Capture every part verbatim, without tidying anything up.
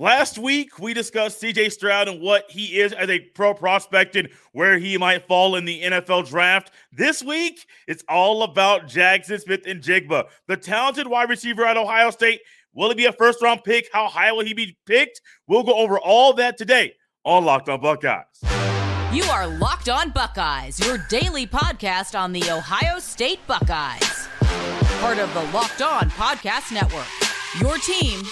Last week, we discussed C J. Stroud and what he is as a pro prospect and where he might fall in the N F L draft. This week, it's all about Jaxon Smith-Njigba, the talented wide receiver at Ohio State. Will it be a first-round pick? How high will he be picked? We'll go over all that today on Locked on Buckeyes. You are Locked on Buckeyes, your daily podcast on the Ohio State Buckeyes. Part of the Locked on Podcast Network, your team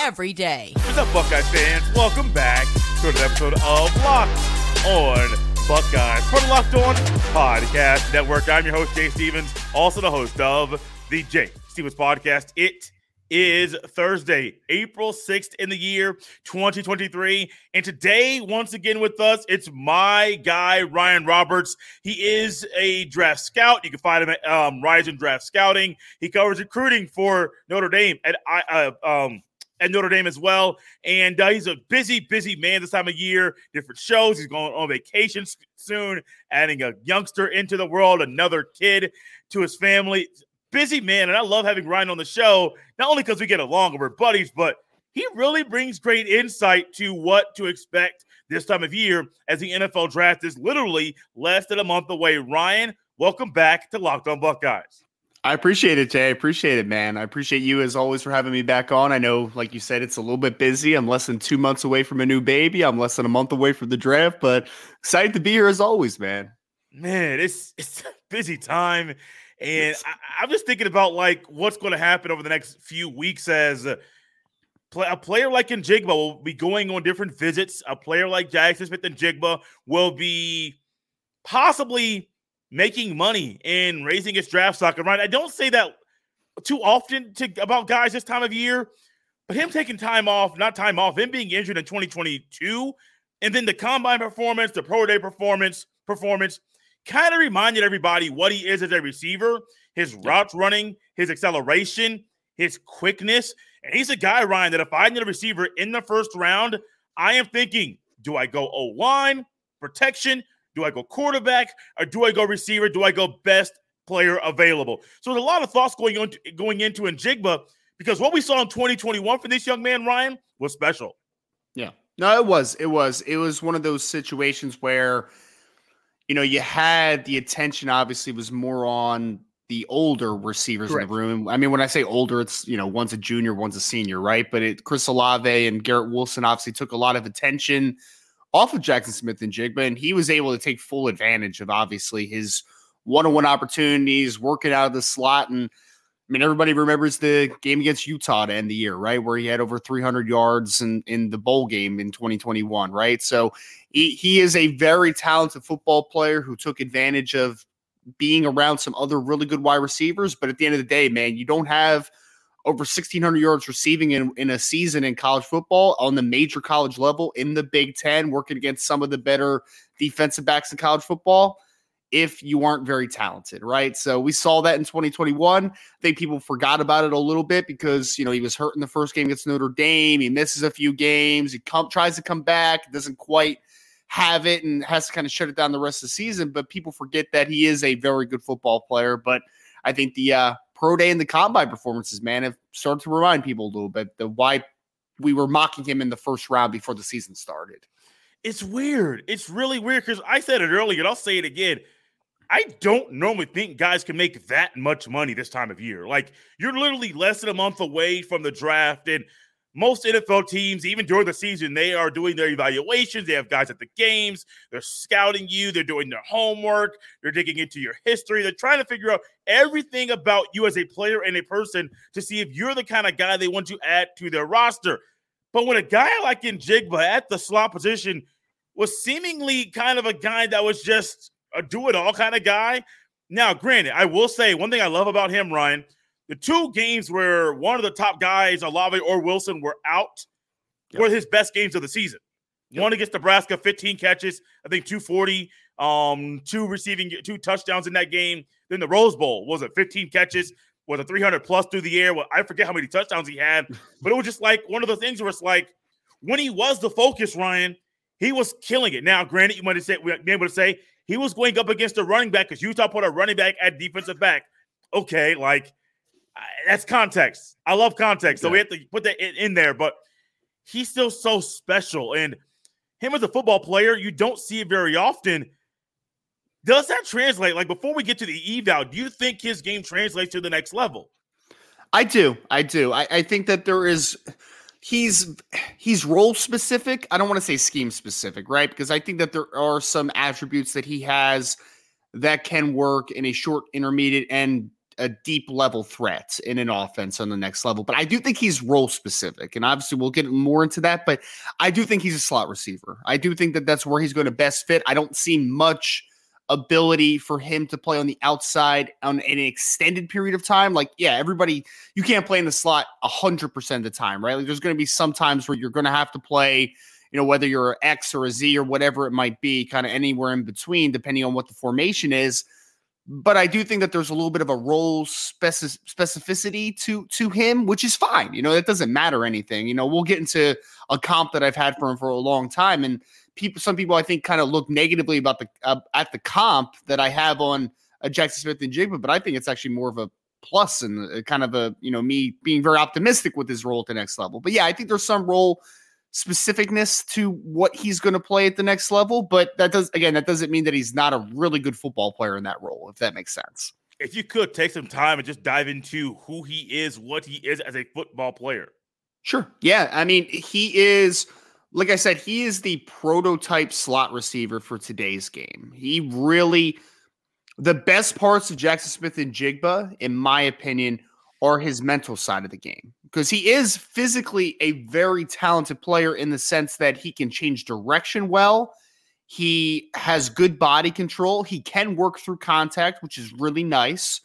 every day. What's up, Buckeyes fans? Welcome back to an episode of Locked on Buckeyes for the Locked on Podcast Network. I'm your host, Jay Stevens, also the host of the Jay Stevens Podcast. It is Thursday, April sixth in the year twenty twenty-three. And today, once again with us, it's my guy, Ryan Roberts. He is a draft scout. You can find him at um, Rising Draft Scouting. He covers recruiting for Notre Dame at uh, um, at Notre Dame as well. And uh, he's a busy, busy man this time of year. Different shows. He's going on vacation soon, adding a youngster into the world, another kid to his family. Busy man, and I love having Ryan on the show, not only because we get along and we're buddies, but he really brings great insight to what to expect this time of year as the N F L draft is literally less than a month away. Ryan, welcome back to Locked on Buckeyes. I appreciate it, Jay. I appreciate it, man. I appreciate you, as always, for having me back on. I know, like you said, it's a little bit busy. I'm less than two months away from a new baby. I'm less than a month away from the draft, but excited to be here as always, man. Man, it's, it's a busy time. And I, I'm just thinking about, like, what's going to happen over the next few weeks as uh, play, a player like Njigba will be going on different visits. A player like Jaxon Smith-Njigba will be possibly making money and raising his draft stock. And, right, I don't say that too often to about guys this time of year, but him taking time off, not time off, him being injured in twenty twenty-two, and then the combine performance, the pro day performance, performance, kind of reminded everybody what he is as a receiver, his routes running, his acceleration, his quickness. And he's a guy, Ryan, that if I need a receiver in the first round, I am thinking, do I go O-line, protection? Do I go quarterback? Or do I go receiver? Do I go best player available? So there's a lot of thoughts going on going into Njigba, because what we saw in twenty twenty-one for this young man, Ryan, was special. Yeah. No, it was. It was. It was one of those situations where – you know, you had the attention, obviously, was more on the older receivers. Correct. In the room. I mean, when I say older, it's, you know, one's a junior, one's a senior, right? But it, Chris Olave and Garrett Wilson obviously took a lot of attention off of Jaxon Smith-Njigba, and he was able to take full advantage of, obviously, his one-on-one opportunities, working out of the slot. And, I mean, everybody remembers the game against Utah to end the year, right, where he had over three hundred yards in, in the bowl game in twenty twenty-one, right? So he, he is a very talented football player who took advantage of being around some other really good wide receivers. But at the end of the day, man, you don't have over sixteen hundred yards receiving in, in a season in college football on the major college level in the Big Ten, working against some of the better defensive backs in college football, if you aren't very talented, right? So we saw that in twenty twenty-one. I think people forgot about it a little bit because, you know, he was hurt in the first game against Notre Dame. He misses a few games. He come, tries to come back, doesn't quite have it, and has to kind of shut it down the rest of the season. But people forget that he is a very good football player. But I think the uh, pro day and the combine performances, man, have started to remind people a little bit the why we were mocking him in the first round before the season started. It's weird. It's really weird because I said it earlier, and I'll say it again. I don't normally think guys can make that much money this time of year. Like, you're literally less than a month away from the draft, and most N F L teams, even during the season, they are doing their evaluations. They have guys at the games. They're scouting you. They're doing their homework. They're digging into your history. They're trying to figure out everything about you as a player and a person to see if you're the kind of guy they want to add to their roster. But when a guy like Njigba at the slot position was seemingly kind of a guy that was just – a do-it-all kind of guy. Now, granted, I will say one thing I love about him, Ryan, the two games where one of the top guys, Olave or Wilson, were out, yep, were his best games of the season. Yep. One against Nebraska, fifteen catches, I think two forty, um, two receiving, two touchdowns in that game. Then the Rose Bowl was it fifteen catches, was a three hundred plus through the air. Well, I forget how many touchdowns he had, but it was just like one of those things where it's like when he was the focus, Ryan, he was killing it. Now, granted, you might have said, we might be able to say, he was going up against a running back because Utah put a running back at defensive back. Okay, like, that's context. I love context, so yeah, we have to put that in, in there. But he's still so special. And him as a football player, you don't see it very often. Does that translate? Like, before we get to the eval, do you think his game translates to the next level? I do. I do. I, I think that there is – he's he's role-specific. I don't want to say scheme-specific, right? Because I think that there are some attributes that he has that can work in a short, intermediate, and a deep-level threat in an offense on the next level. But I do think he's role-specific, and obviously we'll get more into that. But I do think he's a slot receiver. I do think that that's where he's going to best fit. I don't see much – ability for him to play on the outside on an extended period of time. Like, yeah, everybody, you can't play in the slot a hundred percent of the time, right? Like, there's going to be some times where you're going to have to play, you know, whether you're an X or a Z or whatever it might be, kind of anywhere in between, depending on what the formation is. But I do think that there's a little bit of a role speci- specificity to, to him, which is fine. You know, that doesn't matter anything. You know, we'll get into a comp that I've had for him for a long time. And people, some people I think kind of look negatively about the uh, at the comp that I have on uh, Jaxon Smith-Njigba, but I think it's actually more of a plus and kind of a, you know, me being very optimistic with his role at the next level. But yeah, I think there's some role specificness to what he's going to play at the next level, but that does, again, that doesn't mean that he's not a really good football player in that role, if that makes sense. If you could take some time and just dive into who he is, what he is as a football player. Sure. Yeah. I mean, he is, like I said, he is the prototype slot receiver for today's game. He really, the best parts of Jaxon Smith-Njigba, in my opinion, are his mental side of the game, because he is physically a very talented player in the sense that he can change direction well. He has good body control. He can work through contact, which is really nice.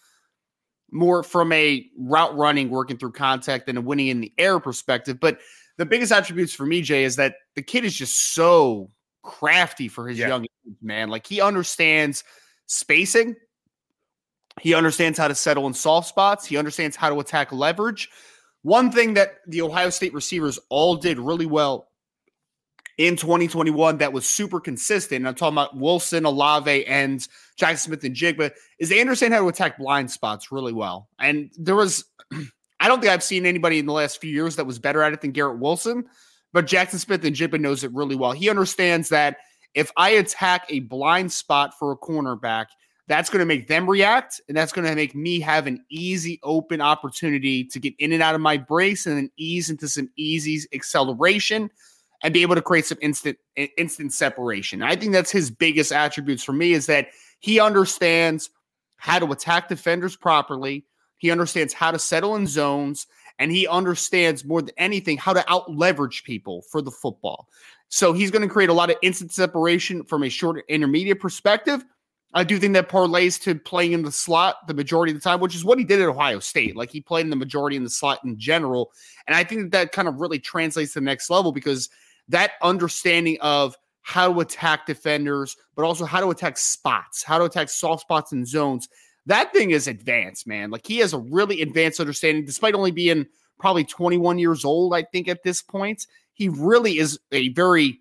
More from a route running, working through contact than a winning in the air perspective. But the biggest attributes for me, Jay, is that the kid is just so crafty for his yeah. young age, man. Like, he understands spacing. He understands how to settle in soft spots. He understands how to attack leverage. One thing that the Ohio State receivers all did really well in twenty twenty-one that was super consistent, and I'm talking about Wilson, Olave, and Jaxon Smith-Njigba, is they understand how to attack blind spots really well. And there was, I don't think I've seen anybody in the last few years that was better at it than Garrett Wilson, but Jaxon Smith-Njigba knows it really well. He understands that if I attack a blind spot for a cornerback, that's going to make them react, and that's going to make me have an easy, open opportunity to get in and out of my brace and then ease into some easy acceleration and be able to create some instant instant separation. I think that's his biggest attributes for me, is that he understands how to attack defenders properly. He understands how to settle in zones, and he understands more than anything how to out-leverage people for the football. So he's going to create a lot of instant separation from a short intermediate perspective. I do think that parlays to playing in the slot the majority of the time, which is what he did at Ohio State. Like, he played in the majority in the slot in general. And I think that, that kind of really translates to the next level, because that understanding of how to attack defenders, but also how to attack spots, how to attack soft spots and zones, that thing is advanced, man. Like, he has a really advanced understanding, despite only being probably twenty-one years old, I think, at this point. He really is a very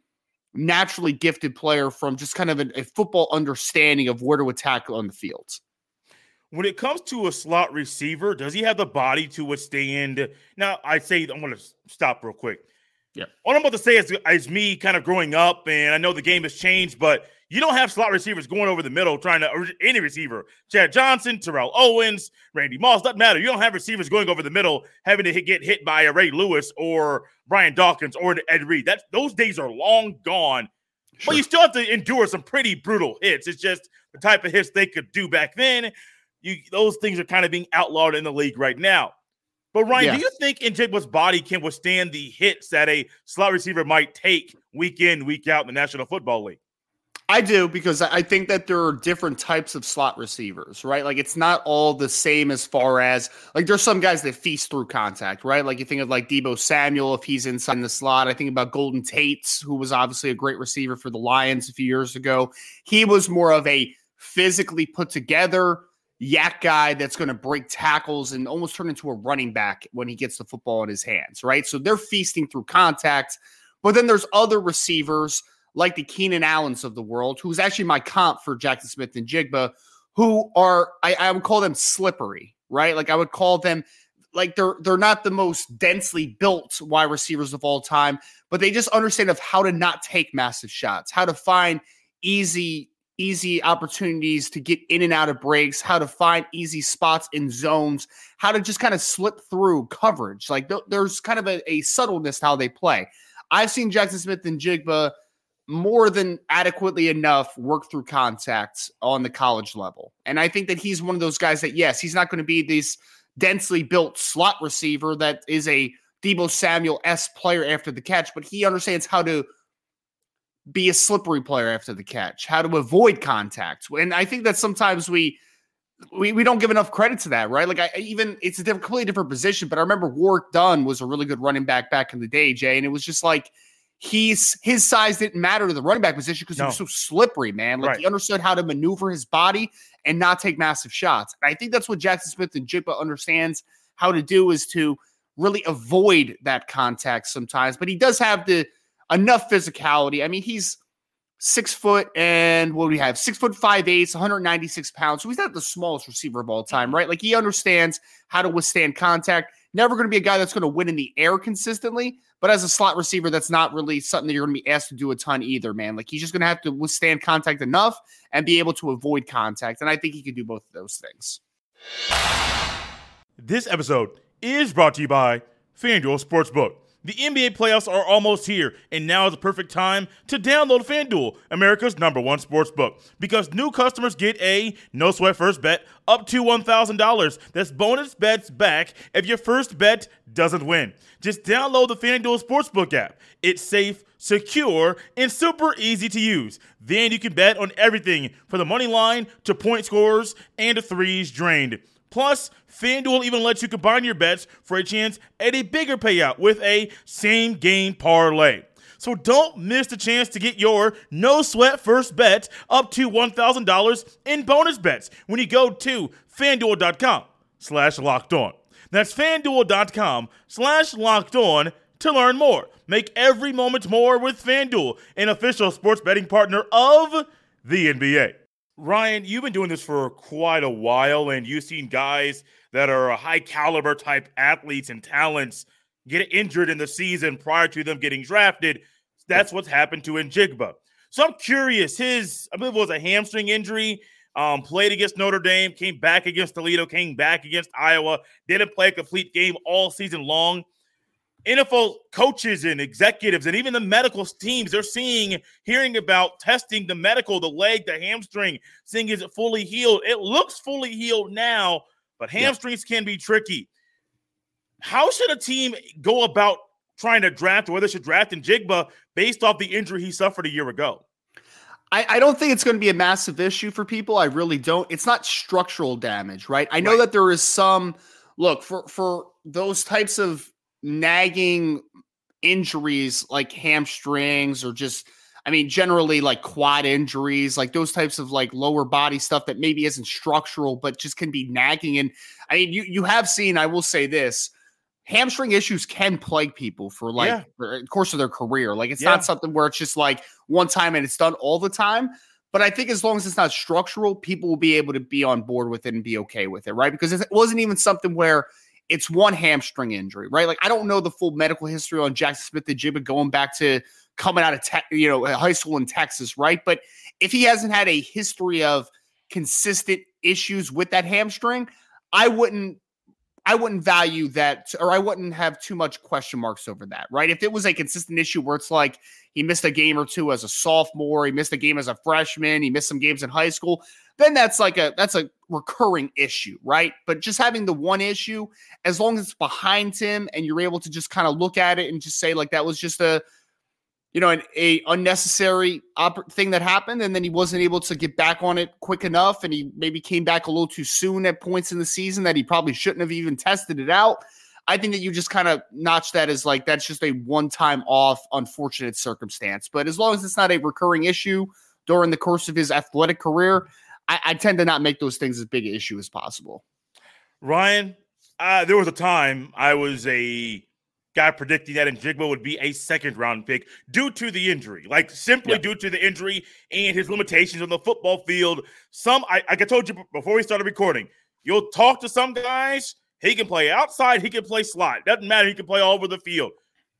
naturally gifted player from just kind of an, a football understanding of where to attack on the field. When it comes to a slot receiver, does he have the body to withstand? Now, I say, I'm going to stop real quick. Yeah. All I'm about to say is, is me kind of growing up, and I know the game has changed, but you don't have slot receivers going over the middle trying to, or any receiver, Chad Johnson, Terrell Owens, Randy Moss, doesn't matter. You don't have receivers going over the middle having to hit, get hit by a Ray Lewis or Brian Dawkins or an Ed Reed. That's, those days are long gone, sure. But you still have to endure some pretty brutal hits. It's just the type of hits they could do back then. You, those things are kind of being outlawed in the league right now. But Ryan, yeah. do you think Njigba's body can withstand the hits that a slot receiver might take week in, week out in the National Football League? I do, because I think that there are different types of slot receivers, right? Like, it's not all the same as far as, like, there's some guys that feast through contact, right? Like, you think of, like, Deebo Samuel, if he's inside the slot. I think about Golden Tate's, who was obviously a great receiver for the Lions a few years ago. He was more of a physically put together yak guy that's going to break tackles and almost turn into a running back when he gets the football in his hands, right? So they're feasting through contact. But then there's other receivers like the Keenan Allens of the world, who's actually my comp for Jaxon Smith-Njigba, who are, I, I would call them slippery, right? Like, I would call them, like they're they're not the most densely built wide receivers of all time, but they just understand of how to not take massive shots, how to find easy easy opportunities to get in and out of breaks, how to find easy spots in zones, how to just kind of slip through coverage. Like th- there's kind of a, a subtleness to how they play. I've seen Jaxon Smith-Njigba more than adequately enough work through contacts on the college level. And I think that he's one of those guys that, yes, he's not going to be this densely built slot receiver that is a Deebo Samuel-esque player after the catch, but he understands how to be a slippery player after the catch, how to avoid contact. And I think that sometimes we we, we don't give enough credit to that, right? Like I even, it's a different, completely different position, but I remember Warwick Dunn was a really good running back back in the day, Jay, and it was just like, He's his size didn't matter to the running back position because no. he was so slippery, man. Like right. He understood how to maneuver his body and not take massive shots. And I think that's what Jaxon Smith-Njigba understands how to do, is to really avoid that contact sometimes. But he does have the enough physicality. I mean, he's six foot and what do we have? Six foot five eighths, one hundred ninety-six pounds. So he's not the smallest receiver of all time, right? Like he understands how to withstand contact. Never going to be a guy that's going to win in the air consistently, but as a slot receiver, that's not really something that you're going to be asked to do a ton either, man. Like he's just going to have to withstand contact enough and be able to avoid contact. And I think he can do both of those things. This episode is brought to you by FanDuel Sportsbook. The N B A playoffs are almost here, and now is the perfect time to download FanDuel, America's number one sportsbook, because new customers get a no-sweat first bet up to one thousand dollars. That's bonus bets back if your first bet doesn't win. Just download the FanDuel Sportsbook app. It's safe, secure, and super easy to use. Then you can bet on everything from the money line to point scores and to threes drained. Plus, FanDuel even lets you combine your bets for a chance at a bigger payout with a same-game parlay. So don't miss the chance to get your no-sweat first bet up to one thousand dollars in bonus bets when you go to FanDuel.com slash locked on. That's FanDuel.com slash locked on to learn more. Make every moment more with FanDuel, an official sports betting partner of the N B A. Ryan, you've been doing this for quite a while, and you've seen guys that are high-caliber type athletes and talents get injured in the season prior to them getting drafted. That's what's happened to Njigba. So I'm curious, his, I believe it was a hamstring injury, um, played against Notre Dame, came back against Toledo, came back against Iowa, didn't play a complete game all season long. N F L coaches and executives and even the medical teams, they're seeing, hearing about testing the medical, the leg, the hamstring, seeing is it fully healed. It looks fully healed now, but hamstrings yeah. can be tricky. How should a team go about trying to draft, or whether they should draft Njigba based off the injury he suffered a year ago? I, I don't think it's going to be a massive issue for people. I really don't. It's not structural damage, right? I know right. that there is some, look, for, for those types of nagging injuries like hamstrings or just, I mean, generally like quad injuries, like those types of like lower body stuff that maybe isn't structural, but just can be nagging. And I mean, you, you have seen, I will say this, hamstring issues can plague people for like yeah. the course of their career. Like it's yeah. not something where it's just like one time and it's done all the time. But I think as long as it's not structural, people will be able to be on board with it and be okay with it, right? Because it wasn't even something where it's one hamstring injury, right? Like I don't know the full medical history on Jaxon Smith-Njigba going back to coming out of te- you know high school in Texas, right? But if he hasn't had a history of consistent issues with that hamstring, I wouldn't, I wouldn't value that, or I wouldn't have too much question marks over that, right? If it was a consistent issue where it's like he missed a game or two as a sophomore, he missed a game as a freshman, he missed some games in high school, then that's like a that's a recurring issue, right? But just having the one issue, as long as it's behind him and you're able to just kind of look at it and just say like that was just a, you know, an a unnecessary op- thing that happened, and then he wasn't able to get back on it quick enough, and he maybe came back a little too soon at points in the season that he probably shouldn't have even tested it out. I think that you just kind of notch that as like that's just a one-time off unfortunate circumstance. But as long as it's not a recurring issue during the course of his athletic career, I, I tend to not make those things as big an issue as possible. Ryan, uh, there was a time I was a guy predicting that Njigba would be a second-round pick due to the injury, like simply yeah. due to the injury and his limitations on the football field. Some, I, like I told you before we started recording, you'll talk to some guys He can play outside. He can play slot. Doesn't matter. He can play all over the field.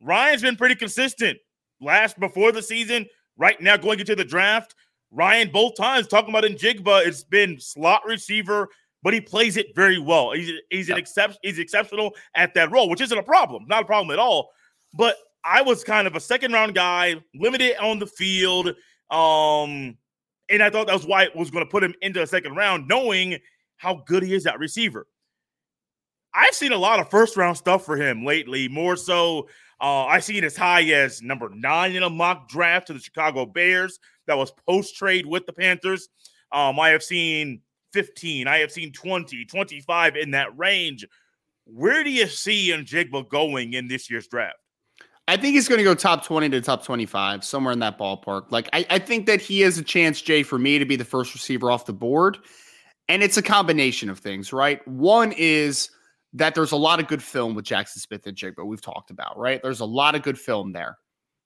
Ryan's been pretty consistent last before the season. Right now, going into the draft, Ryan both times talking about Njigba, it's been slot receiver, but he plays it very well. He's he's an except he's exceptional at that role, which isn't a problem, not a problem at all. But I was kind of a second round guy, limited on the field, um, and I thought that was why it was going to put him into the second round, knowing how good he is at receiver. I've seen a lot of first round stuff for him lately, more so. Uh, I see it as high as number nine in a mock draft to the Chicago Bears that was post-trade with the Panthers. Um, I have seen fifteen. I have seen twenty, twenty-five in that range. Where do you see Njigba going in this year's draft? I think he's going to go top twenty to top twenty-five, somewhere in that ballpark. Like I, I think that he has a chance, Jay, for me to be the first receiver off the board. And it's a combination of things, right? One is that there's a lot of good film with Jaxon Smith-Njigba we've talked about, right? There's a lot of good film there.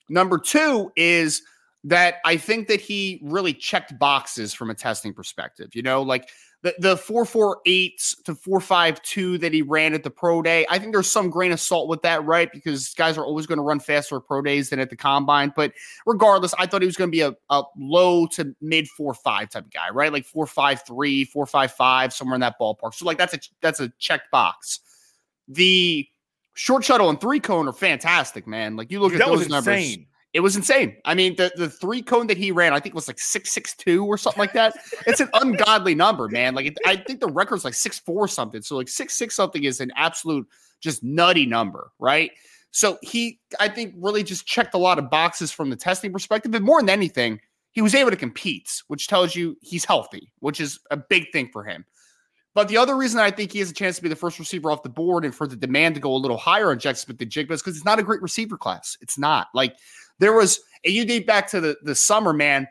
Number two is that I think that he really checked boxes from a testing perspective. You know, like the, the four four eight to four five two that he ran at the pro day, I think there's some grain of salt with that, right? Because guys are always going to run faster at pro days than at the combine. But regardless, I thought he was going to be a, a low to mid four five type of guy, right? Like four five three, four five five, somewhere in that ballpark. So like that's a that's a checked box. The short shuttle and three cone are fantastic, man. Like you look Dude, at that those was numbers. Insane. It was insane. I mean, the, the three cone that he ran, I think was like six six two or something like that. It's an ungodly number, man. Like it, I think the record's like six four something. So like six six something is an absolute just nutty number, right? So he, I think, really just checked a lot of boxes from the testing perspective. But more than anything, he was able to compete, which tells you he's healthy, which is a big thing for him. But the other reason I think he has a chance to be the first receiver off the board and for the demand to go a little higher on Jaxon Smith-Njigba is because it's not a great receiver class. It's not. Like there was, and you date back to the, the summer, man,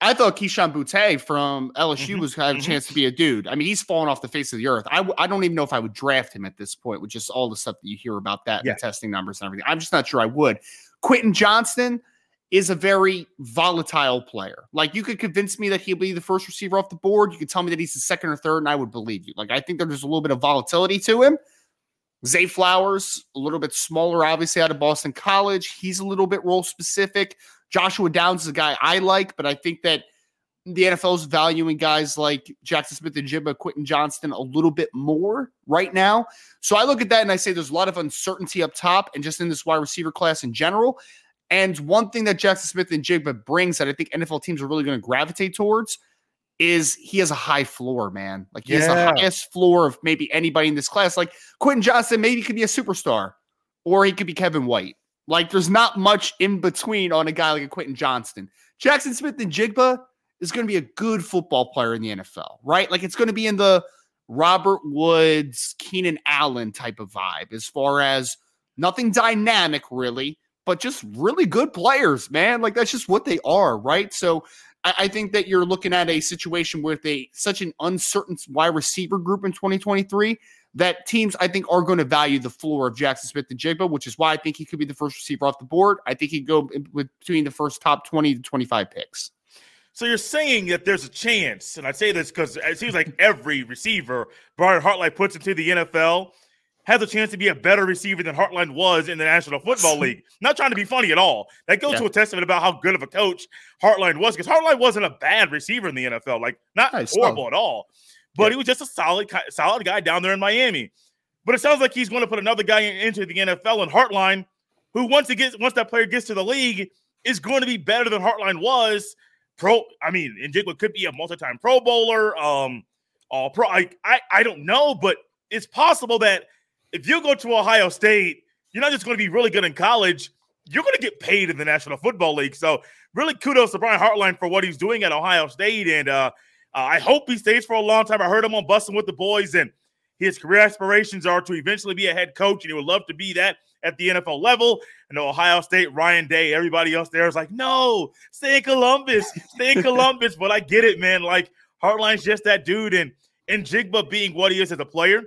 I thought Keyshawn Butte from L S U was had a chance to be a dude. I mean, he's fallen off the face of the earth. I, w- I don't even know if I would draft him at this point with just all the stuff that you hear about that yeah. and the testing numbers and everything. I'm just not sure I would. Quentin Johnston is a very volatile player. Like you could convince me that he'll be the first receiver off the board. You could tell me that he's the second or third, and I would believe you. Like I think there's just a little bit of volatility to him. Zay Flowers, a little bit smaller, obviously out of Boston College. He's a little bit role specific. Joshua Downs is a guy I like, but I think that the N F L is valuing guys like Jaxon Smith-Njigba, Quentin Johnston a little bit more right now. So I look at that and I say there's a lot of uncertainty up top and just in this wide receiver class in general. And one thing that Jaxon Smith-Njigba brings that I think N F L teams are really going to gravitate towards is he has a high floor, man. Like he yeah. has the highest floor of maybe anybody in this class. Like Quentin Johnston maybe could be a superstar or he could be Kevin White. Like there's not much in between on a guy like a Quentin Johnston. Jaxon Smith-Njigba is going to be a good football player in the N F L, right? Like it's going to be in the Robert Woods, Keenan Allen type of vibe as far as nothing dynamic really, but just really good players, man. Like that's just what they are, right? So I, I think that you're looking at a situation with a such an uncertain wide receiver group in twenty twenty-three that teams, I think, are going to value the floor of Jaxon Smith-Njigba, which is why I think he could be the first receiver off the board. I think he'd go in between the first top twenty to twenty-five picks. So you're saying that there's a chance, and I say this because it seems like every receiver Brian Hartline puts into the N F L has a chance to be a better receiver than Hartline was in the National Football League. Not trying to be funny at all. That goes yeah. to a testament about how good of a coach Hartline was, because Hartline wasn't a bad receiver in the N F L, like not nice. horrible oh. at all. But yeah. he was just a solid, solid guy down there in Miami. But it sounds like he's going to put another guy in, into the N F L, and Hartline, who once it gets, once that player gets to the league, is going to be better than Hartline was. Pro, I mean, Njigba could be a multi-time Pro Bowler. Um, all pro. I, I, I don't know, but it's possible that if you go to Ohio State, you're not just going to be really good in college. You're going to get paid in the National Football League. So really kudos to Brian Hartline for what he's doing at Ohio State. And uh, uh, I hope he stays for a long time. I heard him on Bustin' with the Boys, and his career aspirations are to eventually be a head coach, and he would love to be that at the N F L level. And Ohio State, Ryan Day, everybody else there is like, no, stay in Columbus, stay in Columbus. But I get it, man. Like Hartline's just that dude. And Njigba being what he is as a player,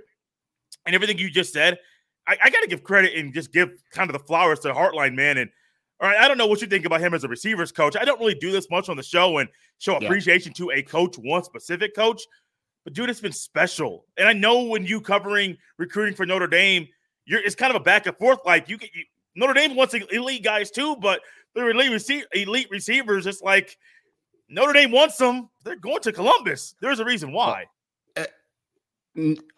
and everything you just said, I, I got to give credit and just give kind of the flowers to Hartline, man. And all right, I don't know what you think about him as a receivers coach. I don't really do this much on the show and show appreciation yeah. to a coach, one specific coach. But, dude, it's been special. And I know when you covering recruiting for Notre Dame, you're it's kind of a back and forth. Like, you, you Notre Dame wants elite guys too, but they're elite, rece- elite receivers. It's like Notre Dame wants them. They're going to Columbus. There's a reason why. Uh,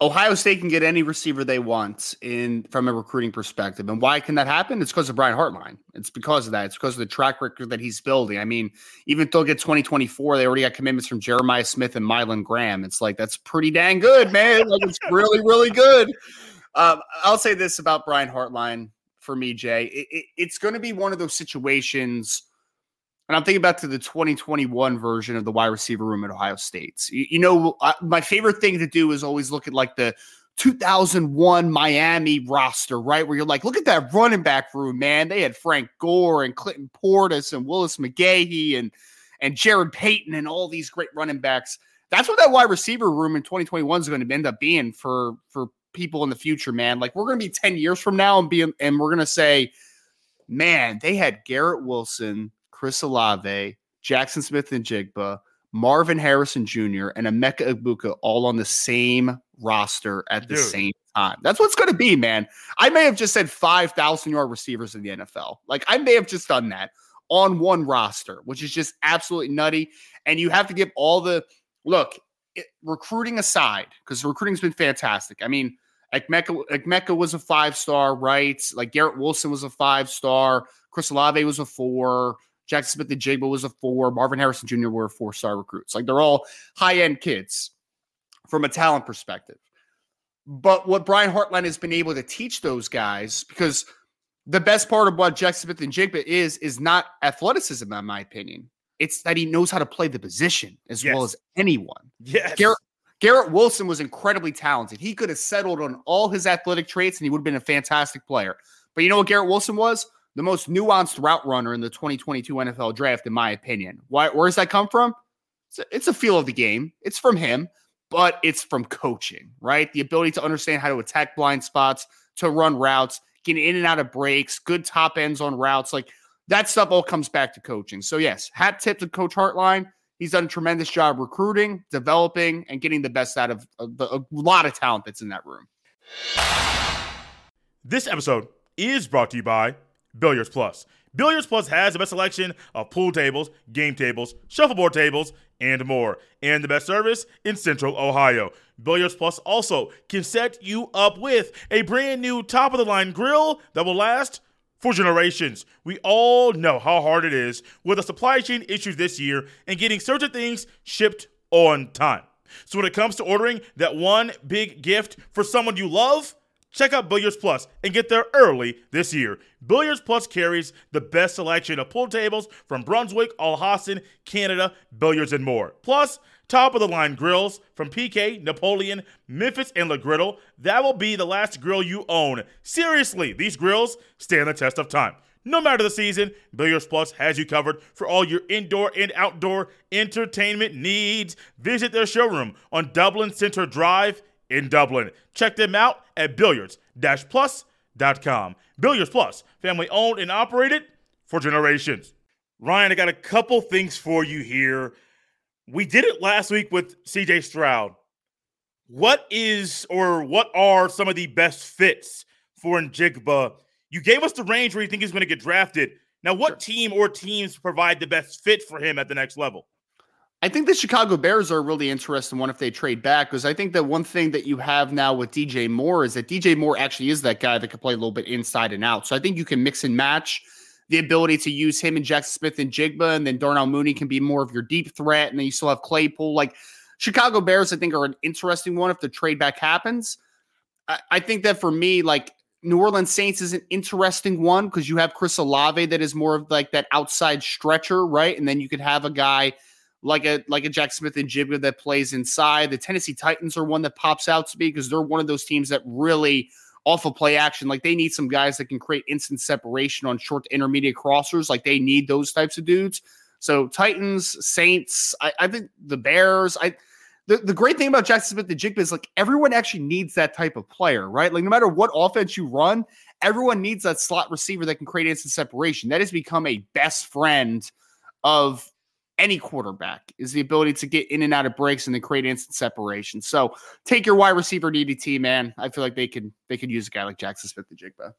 Ohio State can get any receiver they want in from a recruiting perspective. And why can that happen? It's because of Brian Hartline. It's because of that. It's because of the track record that he's building. I mean, even till get twenty twenty-four, they already got commitments from Jeremiah Smith and Mylan Graham. It's like, that's pretty dang good, man. Like, it's really, really good. Um, I'll say this about Brian Hartline for me, Jay. It, it, it's going to be one of those situations. And I'm thinking back to the twenty twenty-one version of the wide receiver room at Ohio State. You, you know, I, my favorite thing to do is always look at like the two thousand one Miami roster, right? Where you're like, look at that running back room, man. They had Frank Gore and Clinton Portis and Willis McGahee and, and Jared Payton and all these great running backs. That's what that wide receiver room in twenty twenty-one is going to end up being for, for people in the future, man. Like, we're going to be ten years from now and be, and we're going to say, man, they had Garrett Wilson, Chris Olave, Jaxon Smith-Njigba, Marvin Harrison Junior, and Emeka Egbuka all on the same roster at the Dude. same time. That's what's going to be, man. I may have just said five thousand yard receivers in the N F L. Like, I may have just done that on one roster, which is just absolutely nutty. And you have to give all the – look, it, recruiting aside, because recruiting's been fantastic. I mean, Emeka, Emeka was a five-star, right? Like, Garrett Wilson was a five-star. Chris Olave was a four. Jaxon Smith-Njigba was a four. Marvin Harrison Junior were four-star recruits. Like, they're all high-end kids from a talent perspective. But what Brian Hartline has been able to teach those guys, because the best part of what Jaxon Smith-Njigba is, is not athleticism, in my opinion. It's that he knows how to play the position as yes. well as anyone. Yes. Garrett, Garrett Wilson was incredibly talented. He could have settled on all his athletic traits, and he would have been a fantastic player. But you know what Garrett Wilson was? The most nuanced route runner in the twenty twenty-two N F L draft, in my opinion. Why? Where does that come from? It's a, it's a feel of the game. It's from him, but it's from coaching, right? The ability to understand how to attack blind spots, to run routes, get in and out of breaks, good top ends on routes. Like, that stuff all comes back to coaching. So, yes, hat tip to Coach Hartline. He's done a tremendous job recruiting, developing, and getting the best out of a, a lot of talent that's in that room. This episode is brought to you by Billiards Plus. Billiards Plus has the best selection of pool tables, game tables, shuffleboard tables, and more. And the best service in Central Ohio. Billiards Plus also can set you up with a brand new top-of-the-line grill that will last for generations. We all know how hard it is with the supply chain issues this year and getting certain things shipped on time. So when it comes to ordering that one big gift for someone you love, check out Billiards Plus and get there early this year. Billiards Plus carries the best selection of pool tables from Brunswick, Alhassen, Canada, Billiards, and more. Plus, top-of-the-line grills from P K, Napoleon, Memphis, and La Griddle. That will be the last grill you own. Seriously, these grills stand the test of time. No matter the season, Billiards Plus has you covered for all your indoor and outdoor entertainment needs. Visit their showroom on Dublin Center Drive in Dublin. Check them out at billiards plus dot com. Billiards Plus, family owned and operated for generations. Ryan, I got a couple things for you here. We did it last week with C J. Stroud. What is or what are some of the best fits for Njigba? You gave us the range where you think he's going to get drafted. Now, what sure. team or teams provide the best fit for him at the next level? I think the Chicago Bears are a really interesting one if they trade back, because I think that one thing that you have now with D J Moore is that D J Moore actually is that guy that can play a little bit inside and out. So I think you can mix and match the ability to use him and Jaxon Smith-Njigba, and then Darnell Mooney can be more of your deep threat, and then you still have Claypool. Like, Chicago Bears, I think, are an interesting one if the trade back happens. I, I think that for me, like, New Orleans Saints is an interesting one because you have Chris Olave that is more of like that outside stretcher, right? And then you could have a guy like a like a Jaxon Smith-Njigba that plays inside. The Tennessee Titans are one that pops out to me because they're one of those teams that really, off of play action, like they need some guys that can create instant separation on short to intermediate crossers. Like they need those types of dudes. So Titans, Saints, I, I think the Bears. I the, the great thing about Jaxon Smith-Njigba is like everyone actually needs that type of player, right? Like no matter what offense you run, everyone needs that slot receiver that can create instant separation. That has become a best friend of any quarterback is the ability to get in and out of breaks and then create instant separation. So take your wide receiver D D T, man. I feel like they could they could use a guy like Jaxon Smith-Njigba.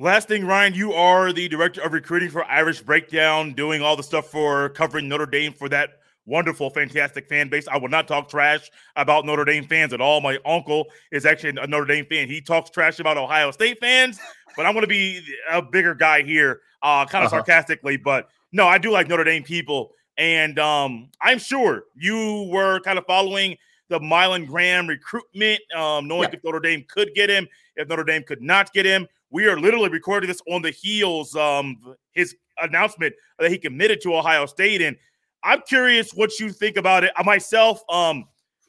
Last thing, Ryan, you are the director of recruiting for Irish Breakdown, doing all the stuff for covering Notre Dame for that wonderful, fantastic fan base. I will not talk trash about Notre Dame fans at all. My uncle is actually a Notre Dame fan. He talks trash about Ohio State fans, but I'm going to be a bigger guy here, uh, kind of uh-huh. sarcastically. But no, I do like Notre Dame people. And um, I'm sure you were kind of following the Mylan Graham recruitment, um, knowing yeah. if Notre Dame could get him, if Notre Dame could not get him. We are literally recording this on the heels of um, his announcement that he committed to Ohio State. And I'm curious what you think about it. Myself, um,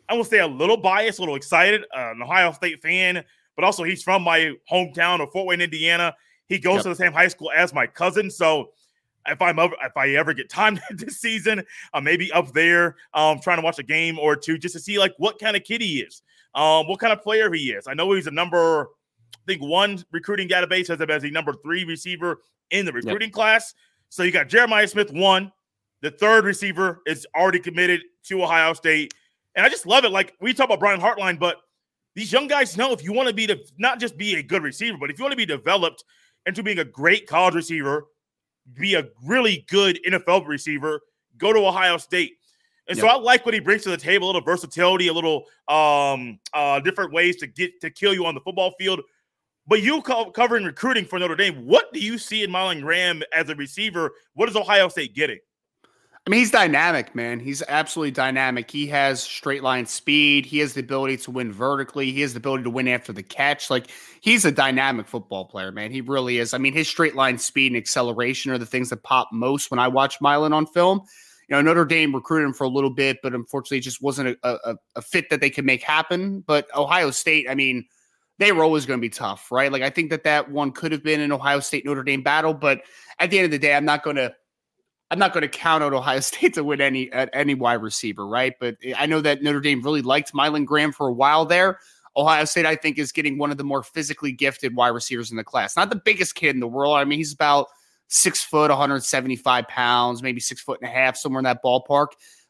I will say a little biased, a little excited, uh, an Ohio State fan, but also he's from my hometown of Fort Wayne, Indiana. He goes yep. to the same high school as my cousin. So if I'm over, if I ever get time this season, uh, maybe up there, um, trying to watch a game or two just to see like what kind of kid he is, um, what kind of player he is. I know he's a number, I think one recruiting database has him as the number three receiver in the recruiting yep. class. So you got Jeremiah Smith one. The third receiver is already committed to Ohio State. And I just love it. Like, we talk about Brian Hartline, but these young guys know if you want to be – not just be a good receiver, but if you want to be developed into being a great college receiver, be a really good N F L receiver, go to Ohio State. And yep. so I like what he brings to the table, a little versatility, a little um, uh, different ways to get to kill you on the football field. But you co- covering recruiting for Notre Dame, what do you see in Mylan Graham as a receiver? What is Ohio State getting? I mean, he's dynamic, man. He's absolutely dynamic. He has straight line speed. He has the ability to win vertically. He has the ability to win after the catch. Like, he's a dynamic football player, man. He really is. I mean, his straight line speed and acceleration are the things that pop most when I watch Mylan on film. You know, Notre Dame recruited him for a little bit, but unfortunately, it just wasn't a, a, a fit that they could make happen. But Ohio State, I mean, they were always going to be tough, right? Like, I think that that one could have been an Ohio State-Notre Dame battle, but at the end of the day, I'm not going to I'm not going to count on Ohio State to win any at any wide receiver, right? But I know that Notre Dame really liked Mylan Graham for a while there. Ohio State, I think, is getting one of the more physically gifted wide receivers in the class. Not the biggest kid in the world. I mean, he's about six foot, one seventy-five pounds, maybe six foot and a half, somewhere in that ballpark.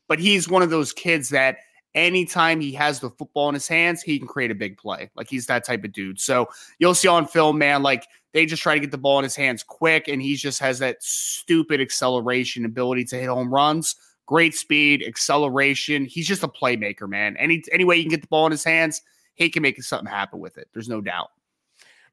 But he's one of those kids that anytime he has the football in his hands, he can create a big play. Like, he's that type of dude. So you'll see on film, man, like, they just try to get the ball in his hands quick, and he just has that stupid acceleration ability to hit home runs. Great speed, acceleration. He's just a playmaker, man. Any any way you can get the ball in his hands, he can make something happen with it. There's no doubt.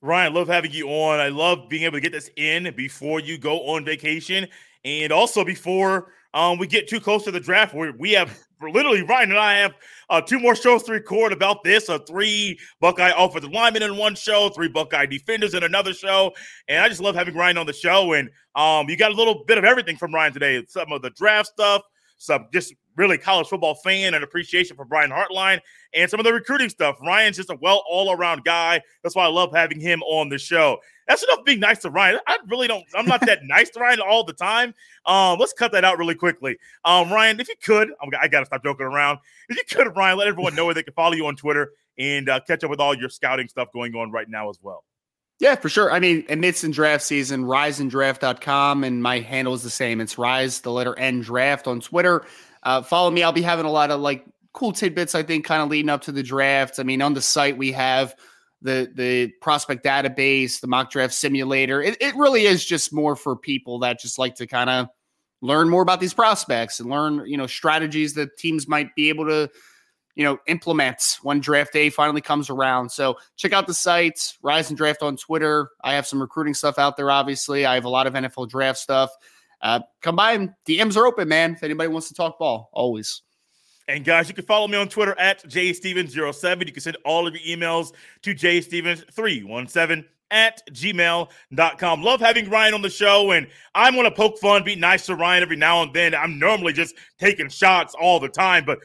Ryan, love having you on. I love being able to get this in before you go on vacation, and also before um, we get too close to the draft. Where we have literally, Ryan and I have uh, two more shows to record about this, a uh, three Buckeye offensive linemen in one show, three Buckeye defenders in another show. And I just love having Ryan on the show. And um, you got a little bit of everything from Ryan today, some of the draft stuff, some just really college football fan and appreciation for Brian Hartline, and some of the recruiting stuff. Ryan's just a well all-around guy. That's why I love having him on the show. That's enough being nice to Ryan. I really don't – I'm not that nice to Ryan all the time. Um, let's cut that out really quickly. Um, Ryan, if you could – I got to stop joking around. If you could, Ryan, let everyone know where they can follow you on Twitter and uh, catch up with all your scouting stuff going on right now as well. Yeah, for sure. I mean, amidst in draft season, rise and draft dot com, and my handle is the same. It's rise, the letter N, draft on Twitter. Uh, follow me. I'll be having a lot of like cool tidbits, I think, kind of leading up to the draft. I mean, on the site, we have the the prospect database, the mock draft simulator. It, it really is just more for people that just like to kind of learn more about these prospects and learn, you know, strategies that teams might be able to, you know, implement when draft day finally comes around. So check out the sites, Rise and Draft on Twitter. I have some recruiting stuff out there, obviously. I have a lot of N F L draft stuff. Uh, come by. D Ms are open, man. If anybody wants to talk ball, always. And guys, you can follow me on Twitter at J Stevens zero seven. You can send all of your emails to J Stevens three one seven at gmail dot com. Love having Ryan on the show, and I'm going to poke fun, be nice to Ryan every now and then. I'm normally just taking shots all the time, but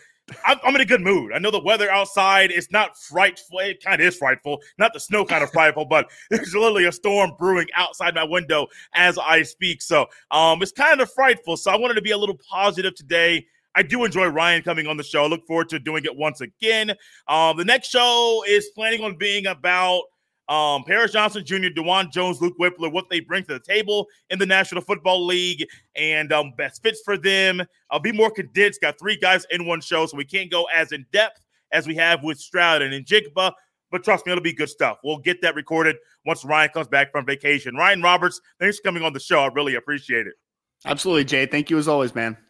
I'm, I'm in a good mood. I know the weather outside is not frightful. It kind of is frightful. Not the snow kind of frightful, but there's literally a storm brewing outside my window as I speak. So um, it's kind of frightful. So I wanted to be a little positive today. I do enjoy Ryan coming on the show. I look forward to doing it once again. Um, the next show is planning on being about Um, Paris Johnson Junior, DeJuan Jones, Luke Whippler, what they bring to the table in the National Football League and um, best fits for them. I'll be more condensed. Got three guys in one show, so we can't go as in depth as we have with Stroud and Njigba. But trust me, it'll be good stuff. We'll get that recorded once Ryan comes back from vacation. Ryan Roberts, thanks for coming on the show. I really appreciate it. Absolutely, Jay. Thank you as always, man.